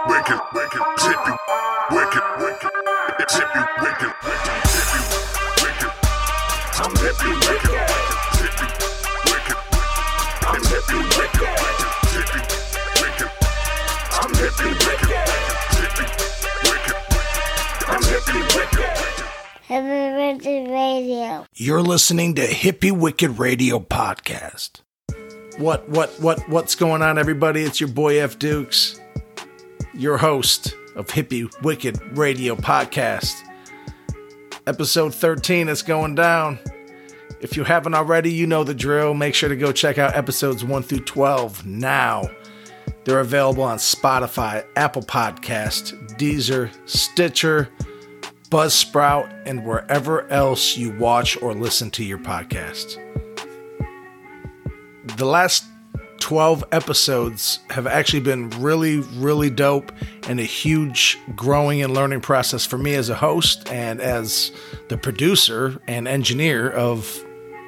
Radio. You're listening to Hippie Wicked Radio Podcast. What's going on, everybody? It's your boy F. Dukes, your host of Hippie Wicked Radio Podcast. Episode 13 is going down. If you haven't already, you know the drill. Make sure to go check out episodes 1 through 12 now. They're available on Spotify, Apple Podcast, Deezer, Stitcher, Buzzsprout, and wherever else you watch or listen to your podcast. The last 12 episodes have actually been really, really dope and a huge growing and learning process for me as a host and as the producer and engineer of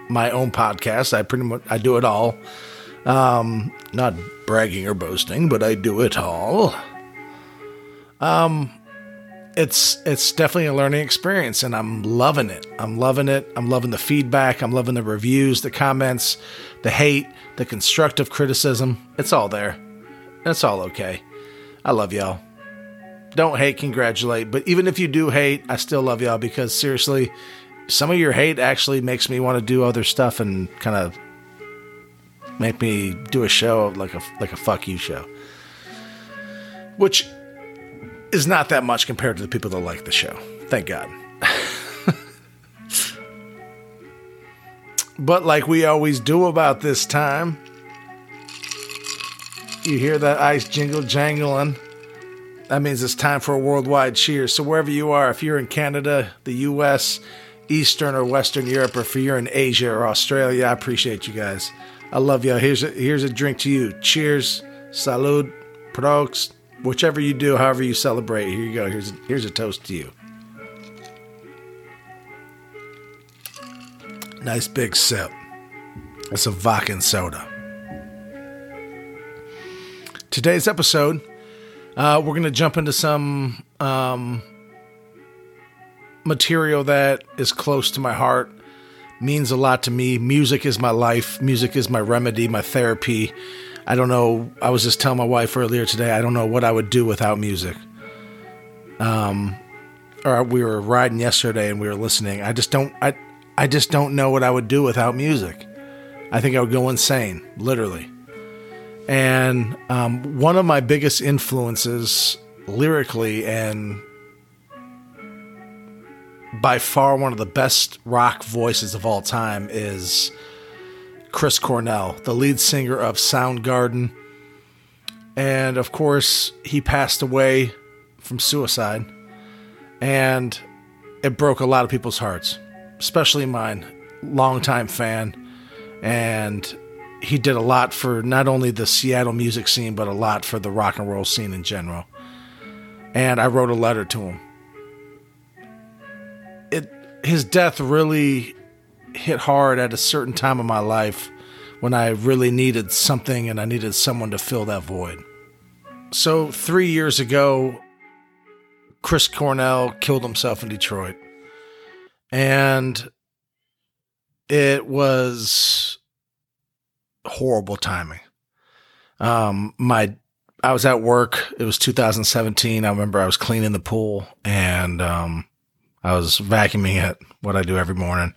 my own podcast. I do it all. Not bragging or boasting, but I do it all. It's definitely a learning experience, and I'm loving it. I'm loving the feedback. I'm loving the reviews, the comments, the hate, the constructive criticism. It's all there. It's all okay. I love y'all. Don't hate, congratulate. But even if you do hate, I still love y'all, because seriously, some of your hate actually makes me want to do other stuff and kind of make me do a show like a fuck you show, which is not that much compared to the people that like the show. Thank God. But like we always do about this time, you hear that ice jingle jangling. That means it's time for a worldwide cheer. So wherever you are, if you're in Canada, the U.S., Eastern or Western Europe, or if you're in Asia or Australia, I appreciate you guys. I love y'all. Here's a drink to you. Cheers. Salud. Prost. Whichever you do, however you celebrate, here you go. Here's a toast to you. Nice big sip. That's a vodka and soda. Today's episode, we're going to jump into some material that is close to my heart, means a lot to me. Music is my life. Music is my remedy, my therapy. I don't know. I was just telling my wife earlier today, I don't know what I would do without music. Or we were riding yesterday and we were listening. I just don't know what I would do without music. I think I would go insane, literally. And one of my biggest influences lyrically, and by far one of the best rock voices of all time, is Chris Cornell, the lead singer of Soundgarden. And of course, he passed away from suicide, and it broke a lot of people's hearts, especially mine. Longtime fan, and he did a lot for not only the Seattle music scene, but a lot for the rock and roll scene in general. And I wrote a letter to him. His death really hit hard at a certain time of my life when I really needed something, and I needed someone to fill that void. So 3 years ago, Chris Cornell killed himself in Detroit, and it was horrible timing. I was at work. It was 2017. I remember I was cleaning the pool, and I was vacuuming it, what I do every morning.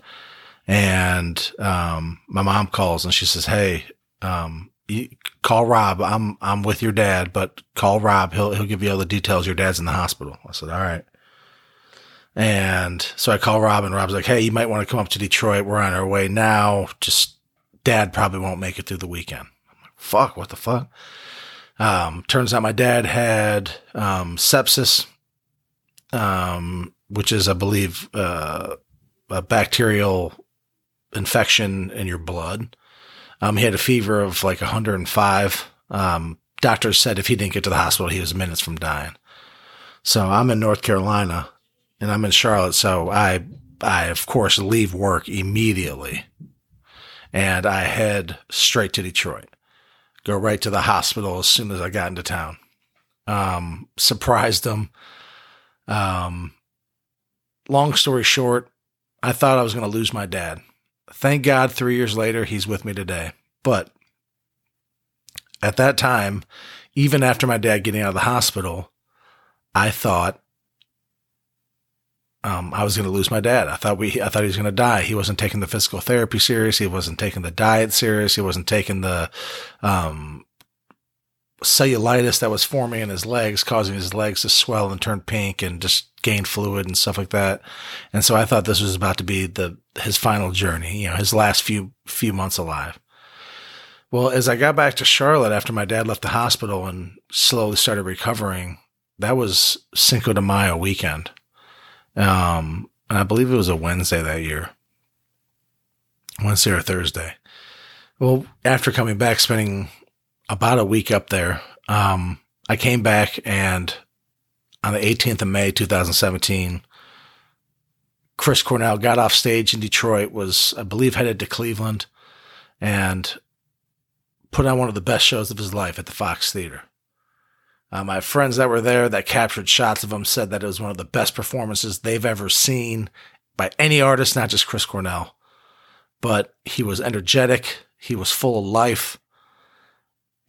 And, my mom calls and she says, "Hey, call Rob. I'm with your dad, but call Rob. He'll give you all the details. Your dad's in the hospital." I said, "All right." And so I call Rob, and Rob's like, "Hey, you might want to come up to Detroit. We're on our way now. Just dad probably won't make it through the weekend." I'm like, fuck, what the fuck? Turns out my dad had, sepsis, which is, I believe, a bacterial infection in your blood. He had a fever of like 105. Doctors said if he didn't get to the hospital, he was minutes from dying. So I'm in North Carolina, and I'm in Charlotte. So I of course leave work immediately, and I head straight to Detroit, go right to the hospital as soon as I got into town. surprised them. Long story short, I thought I was going to lose my dad. Thank God 3 years later, he's with me today. But at that time, even after my dad getting out of the hospital, I thought I was going to lose my dad. I thought he was going to die. He wasn't taking the physical therapy serious. He wasn't taking the diet serious. He wasn't taking the cellulitis that was forming in his legs, causing his legs to swell and turn pink and just gain fluid and stuff like that. And so I thought this was about to be his final journey, you know, his last few months alive. Well, as I got back to Charlotte after my dad left the hospital and slowly started recovering, that was Cinco de Mayo weekend. And I believe it was a Wednesday that year. Wednesday or Thursday. Well, after coming back, spending about a week up there, I came back, and on the 18th of May, 2017, Chris Cornell got off stage in Detroit, was, I believe, headed to Cleveland, and put on one of the best shows of his life at the Fox Theater. My friends that were there that captured shots of him said that it was one of the best performances they've ever seen by any artist, not just Chris Cornell. But he was energetic. He was full of life.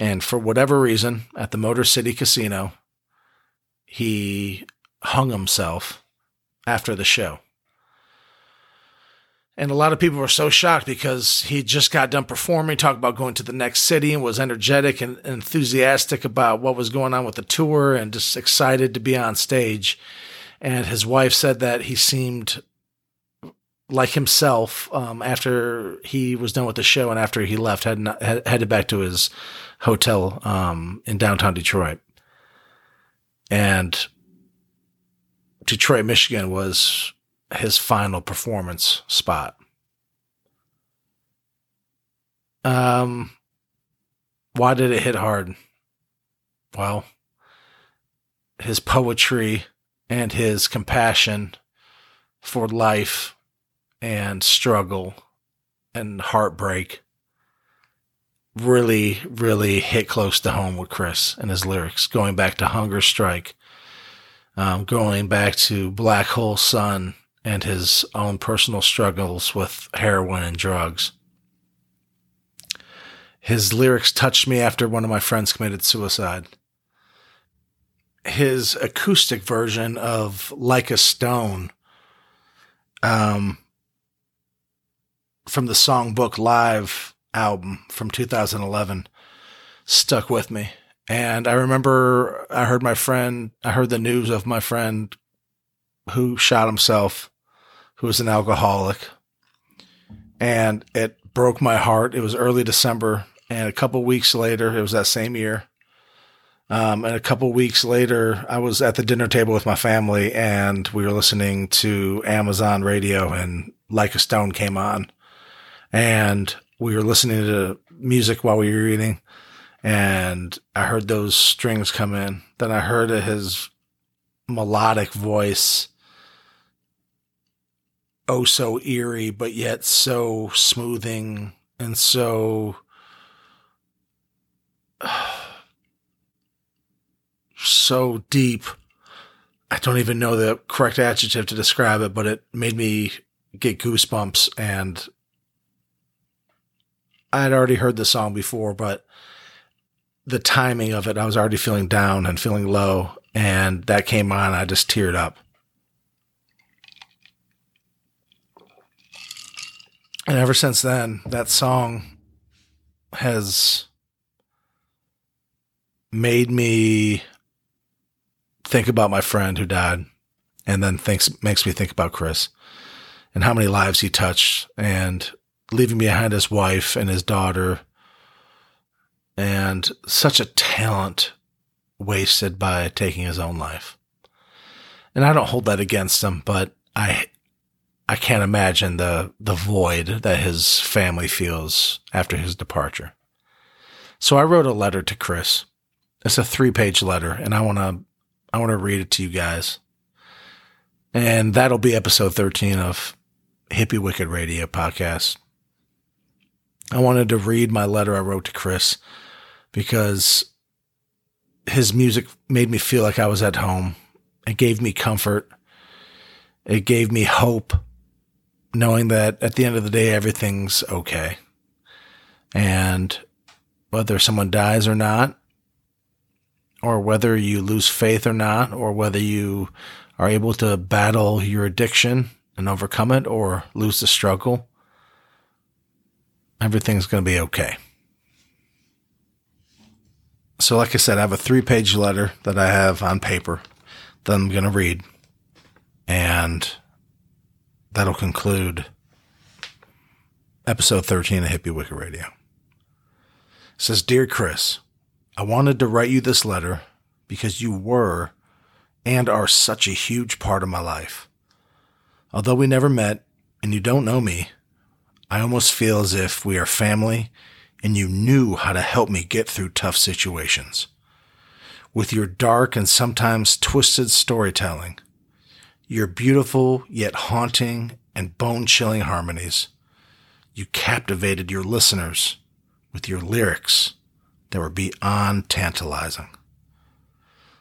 And for whatever reason, at the Motor City Casino, he hung himself after the show. And a lot of people were so shocked because he just got done performing, talked about going to the next city, and was energetic and enthusiastic about what was going on with the tour and just excited to be on stage. And his wife said that he seemed like himself after he was done with the show and after he left, headed back to his hotel in downtown Detroit. And Detroit, Michigan was his final performance spot. Why did it hit hard? Well, his poetry and his compassion for life and struggle and heartbreak really, really hit close to home with Chris and his lyrics, going back to Hunger Strike, going back to Black Hole Sun, and his own personal struggles with heroin and drugs. His lyrics touched me after one of my friends committed suicide. His acoustic version of Like a Stone, from the Songbook Live album from 2011, stuck with me. And I remember I heard the news of my friend who shot himself, who was an alcoholic, and it broke my heart. It was early December, and a couple weeks later, it was that same year. And a couple weeks later, I was at the dinner table with my family, and we were listening to Amazon Radio, and Like a Stone came on, and we were listening to music while we were eating, and I heard those strings come in. Then I heard his melodic voice, oh so eerie, but yet so smoothing and so so deep. I don't even know the correct adjective to describe it, but it made me get goosebumps. And I had already heard the song before, but the timing of it, I was already feeling down and feeling low, and that came on. I just teared up. And ever since then, that song has made me think about my friend who died, and then makes me think about Chris and how many lives he touched, and leaving behind his wife and his daughter, and such a talent wasted by taking his own life. And I don't hold that against him, but I can't imagine the void that his family feels after his departure. So I wrote a letter to Chris. It's a 3-page letter, and I want to read it to you guys. And that'll be episode 13 of Hippie Wicked Radio Podcast. I wanted to read my letter I wrote to Chris because his music made me feel like I was at home. It gave me comfort. It gave me hope, knowing that at the end of the day, everything's okay. And whether someone dies or not, or whether you lose faith or not, or whether you are able to battle your addiction and overcome it or lose the struggle, everything's going to be okay. So like I said, I have a 3-page letter that I have on paper that I'm going to read. And that'll conclude episode 13 of Hippie Wicked Radio. It says, Dear Chris, I wanted to write you this letter because you were and are such a huge part of my life. Although we never met and you don't know me, I almost feel as if we are family and you knew how to help me get through tough situations. With your dark and sometimes twisted storytelling, your beautiful yet haunting and bone-chilling harmonies, you captivated your listeners with your lyrics that were beyond tantalizing.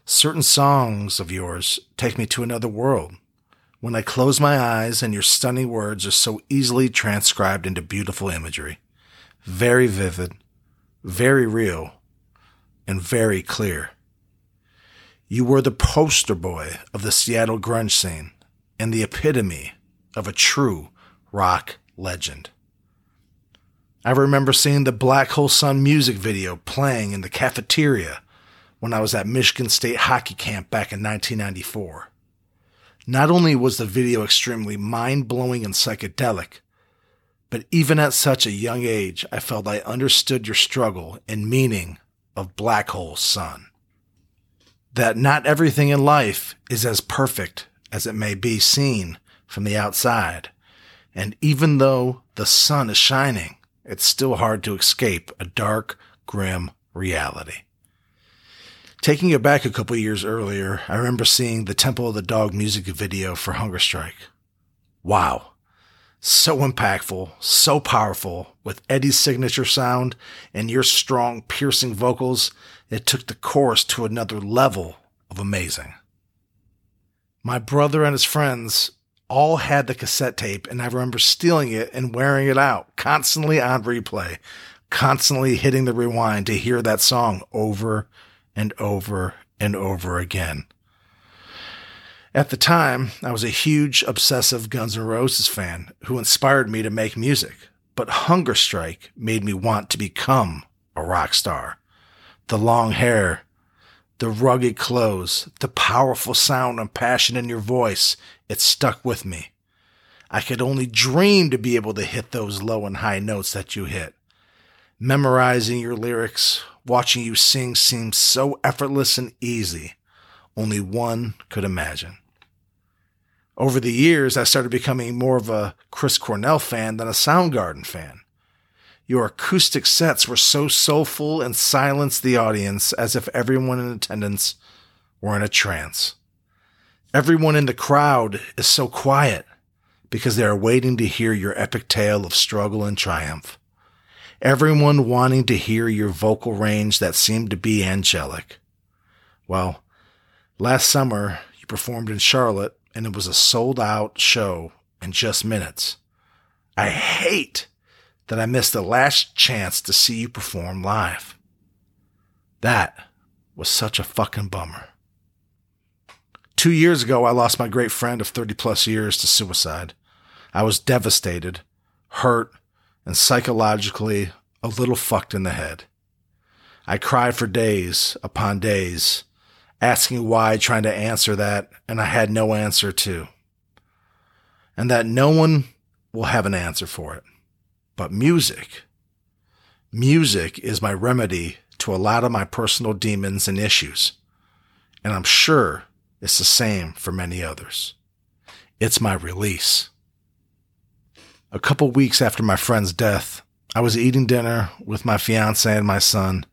Certain songs of yours take me to another world. When I close my eyes and your stunning words are so easily transcribed into beautiful imagery, very vivid, very real, and very clear. You were the poster boy of the Seattle grunge scene and the epitome of a true rock legend. I remember seeing the Black Hole Sun music video playing in the cafeteria when I was at Michigan State Hockey Camp back in 1994. Not only was the video extremely mind-blowing and psychedelic, but even at such a young age, I felt I understood your struggle and meaning of Black Hole Sun. That not everything in life is as perfect as it may be seen from the outside. And even though the sun is shining, it's still hard to escape a dark, grim reality. Taking it back a couple years earlier, I remember seeing the Temple of the Dog music video for Hunger Strike. Wow. So impactful, so powerful, with Eddie's signature sound and your strong, piercing vocals, it took the chorus to another level of amazing. My brother and his friends all had the cassette tape, and I remember stealing it and wearing it out, constantly on replay, constantly hitting the rewind to hear that song over and over and over again. At the time, I was a huge, obsessive Guns N' Roses fan who inspired me to make music, but Hunger Strike made me want to become a rock star. The long hair, the rugged clothes, the powerful sound and passion in your voice, it stuck with me. I could only dream to be able to hit those low and high notes that you hit. Memorizing your lyrics, watching you sing seemed so effortless and easy. Only one could imagine. Over the years, I started becoming more of a Chris Cornell fan than a Soundgarden fan. Your acoustic sets were so soulful and silenced the audience as if everyone in attendance were in a trance. Everyone in the crowd is so quiet because they are waiting to hear your epic tale of struggle and triumph. Everyone wanting to hear your vocal range that seemed to be angelic. Well, last summer, you performed in Charlotte, and it was a sold-out show in just minutes. I hate that I missed the last chance to see you perform live. That was such a fucking bummer. 2 years ago, I lost my great friend of 30-plus years to suicide. I was devastated, hurt, and psychologically a little fucked in the head. I cried for days upon days, asking why, trying to answer that, and I had no answer to. And that no one will have an answer for it. But music. Music is my remedy to a lot of my personal demons and issues. And I'm sure it's the same for many others. It's my release. A couple weeks after my friend's death, I was eating dinner with my fiance and my son,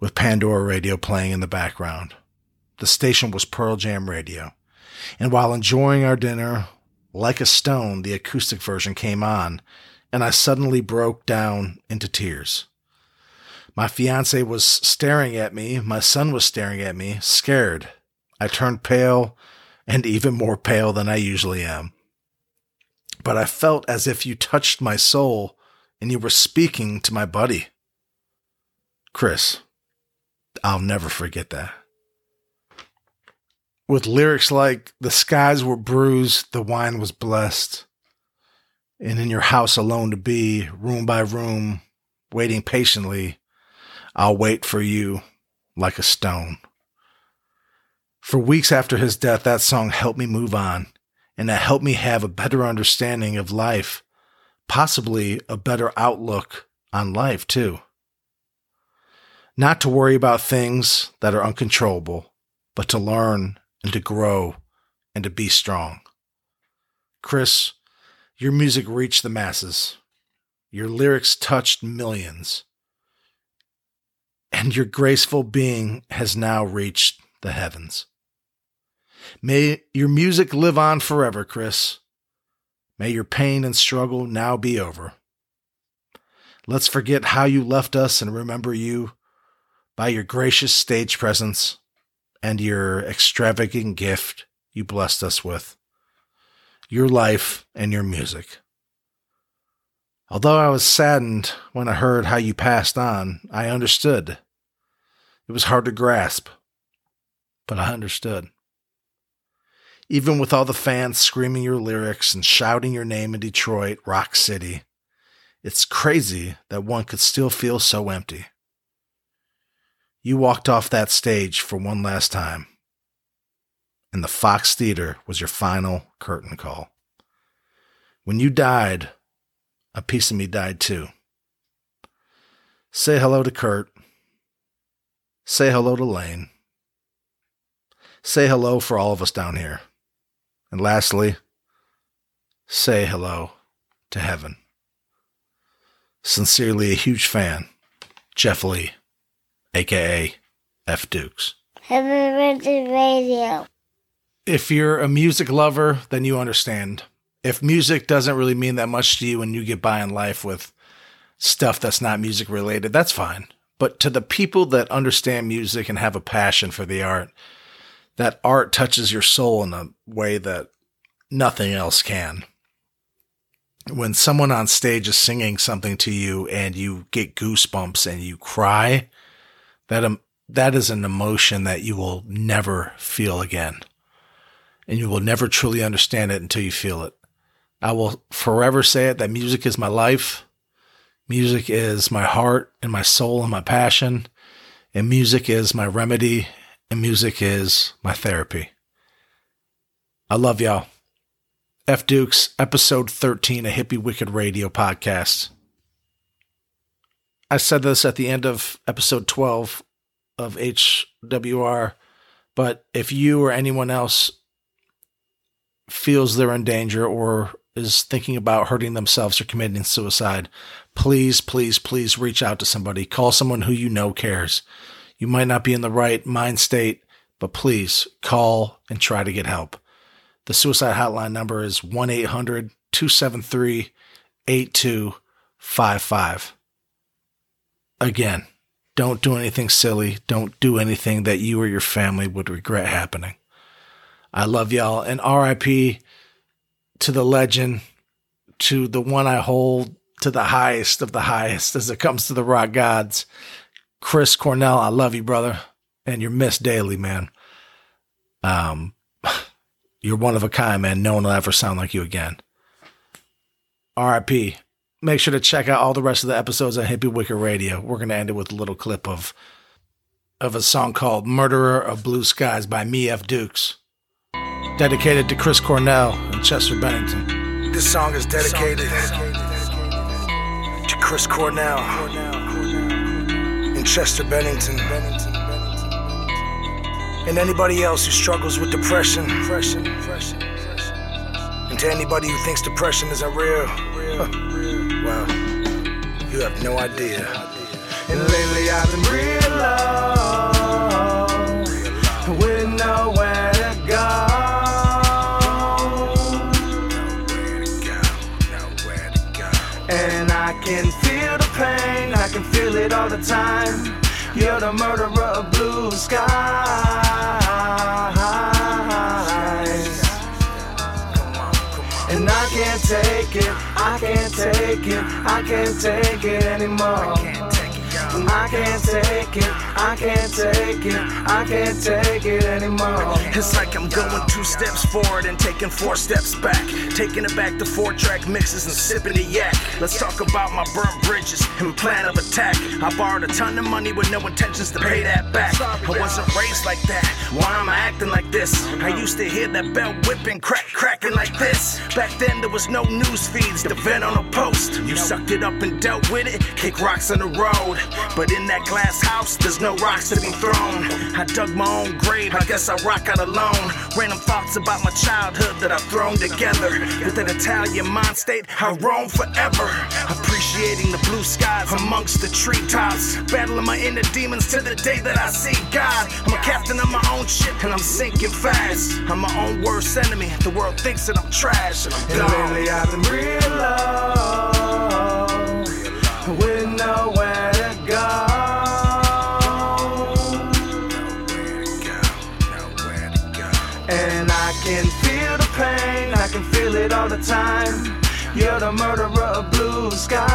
with Pandora Radio playing in the background. The station was Pearl Jam Radio. And while enjoying our dinner, Like a Stone, the acoustic version came on, and I suddenly broke down into tears. My fiance was staring at me. My son was staring at me, scared. I turned pale and even more pale than I usually am. But I felt as if you touched my soul and you were speaking to my buddy. Chris, I'll never forget that. With lyrics like, the skies were bruised, the wine was blessed. And in your house alone to be, room by room, waiting patiently, I'll wait for you like a stone. For weeks after his death, that song helped me move on, and it helped me have a better understanding of life, possibly a better outlook on life, too. Not to worry about things that are uncontrollable, but to learn and to grow and to be strong. Chris, your music reached the masses. Your lyrics touched millions. And your graceful being has now reached the heavens. May your music live on forever, Chris. May your pain and struggle now be over. Let's forget how you left us and remember you by your gracious stage presence and your extravagant gift you blessed us with, your life and your music. Although I was saddened when I heard how you passed on, I understood. It was hard to grasp, but I understood. Even with all the fans screaming your lyrics and shouting your name in Detroit, Rock City, it's crazy that one could still feel so empty. You walked off that stage for one last time, and the Fox Theater was your final curtain call. When you died, a piece of me died too. Say hello to Kurt. Say hello to Lane. Say hello for all of us down here. And lastly, say hello to heaven. Sincerely, a huge fan, Jeff Lee, a.k.a. F. Dukes. Hippie Wicked Radio. If you're a music lover, then you understand. If music doesn't really mean that much to you and you get by in life with stuff that's not music related, that's fine. But to the people that understand music and have a passion for the art, that art touches your soul in a way that nothing else can. When someone on stage is singing something to you and you get goosebumps and you cry, that is an emotion that you will never feel again. And you will never truly understand it until you feel it. I will forever say it, that music is my life. Music is my heart and my soul and my passion. And music is my remedy. And music is my therapy. I love y'all. F. Dukes, episode 13, a Hippie Wicked Radio podcast. I said this at the end of episode 12 of HWR, but if you or anyone else feels they're in danger or is thinking about hurting themselves or committing suicide, please, please, please reach out to somebody. Call someone who you know cares. You might not be in the right mind state, but please call and try to get help. The suicide hotline number is 1-800-273-8255. Again, don't do anything silly. Don't do anything that you or your family would regret happening. I love y'all. And RIP to the legend, to the one I hold to the highest of the highest as it comes to the rock gods, Chris Cornell. I love you, brother. And you're missed daily, man. You're one of a kind, man. No one will ever sound like you again. R.I.P. Make sure to check out all the rest of the episodes on Hippie Wicked Radio. We're going to end it with a little clip of a song called Murderer of Blue Skies by MF Dukes, dedicated to Chris Cornell and Chester Bennington. This song is dedicated to Chris Cornell. And Chester Bennington. And anybody else who struggles with depression. And to anybody who thinks depression isn't real, wow, you have no idea. And lately I've been real low, with nowhere to go. And I can feel the pain. I can feel it all the time. You're the murderer of blue skies. And I can't take it, I can't take it, I can't take it anymore. I can't take it, I can't take it, I can't take it anymore. It's like I'm going 2 steps forward and taking 4 steps back. Taking it back to 4-track mixes and sipping the yak. Let's talk about my burnt bridges and plan of attack. I borrowed a ton of money with no intentions to pay that back. I wasn't raised like that, why am I acting like this? I used to hear that bell whipping, cracking like this. Back then there was no news feeds, the vent on a post. You sucked it up and dealt with it, kick rocks on the road. But in that glass house, there's no rocks to be thrown. I dug my own grave, I guess I rock out alone. Random thoughts about my childhood that I've thrown together. With that Italian mind state, I roam forever. Appreciating the blue skies amongst the treetops. Battling my inner demons to the day that I see God. I'm a captain of my own ship and I'm sinking fast. I'm my own worst enemy, the world thinks that I'm trash. And I'm gone. Lately I've been real low, with nowhere to go. And I can feel the pain, I can feel it all the time. You're the murderer of blue skies.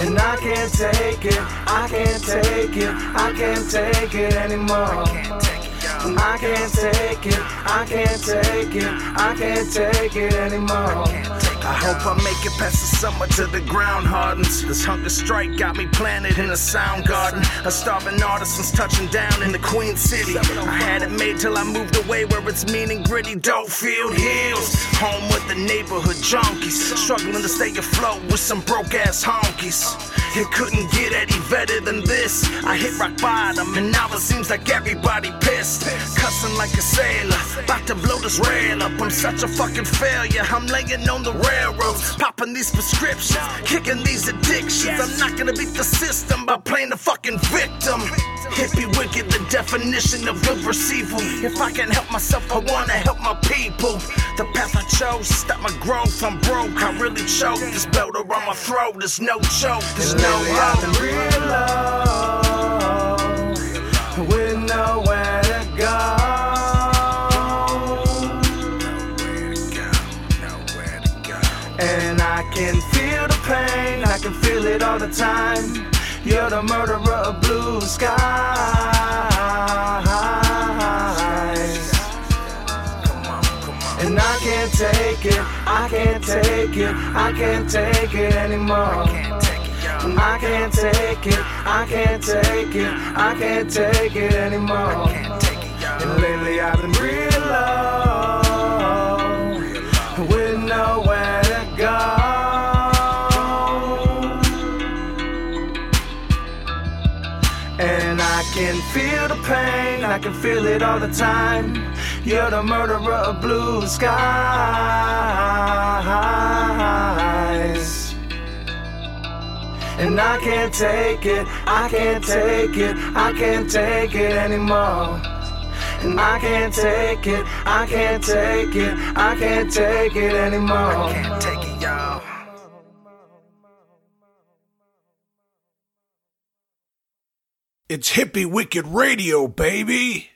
And I can't take it, I can't take it, I can't take it anymore. I can't take it, I can't take it, I can't take it anymore. I hope I make it past the summer till the ground hardens. This hunger strike got me planted in a Soundgarden. A starving artisan's touching down in the Queen City. I had it made till I moved away where it's mean and gritty. Dope field hills, home with the neighborhood junkies. Struggling to stay afloat with some broke ass honkies. It couldn't get any better than this. I hit rock bottom and now it seems like everybody pissed. Cussing like a sailor, about to blow this rail up. I'm such a fucking failure, I'm laying on the rail. Railroads, popping these prescriptions, kicking these addictions. I'm not gonna beat the system by playing the fucking victim. Hippie wicked, the definition of irreceivable. If I can help myself, I wanna help my people. The path I chose, stop my growth, I'm broke. I really choked, this belt around my throat, there's no choke, there's no hope. I'm real low, with nowhere to go. And I can feel the pain, I can feel it all the time. You're the murderer of blue skies. And I can't take it, I can't take it, I can't take it anymore. I can't take it, I can't take it, I can't take it anymore. And lately I've been real low, with nowhere. And I can feel the pain, I can feel it all the time. You're the murderer of blue skies. And I can't take it, I can't take it, I can't take it anymore. And I can't take it, I can't take it, I can't take it anymore. I can't take it, y'all. It's Hippie Wicked Radio, baby!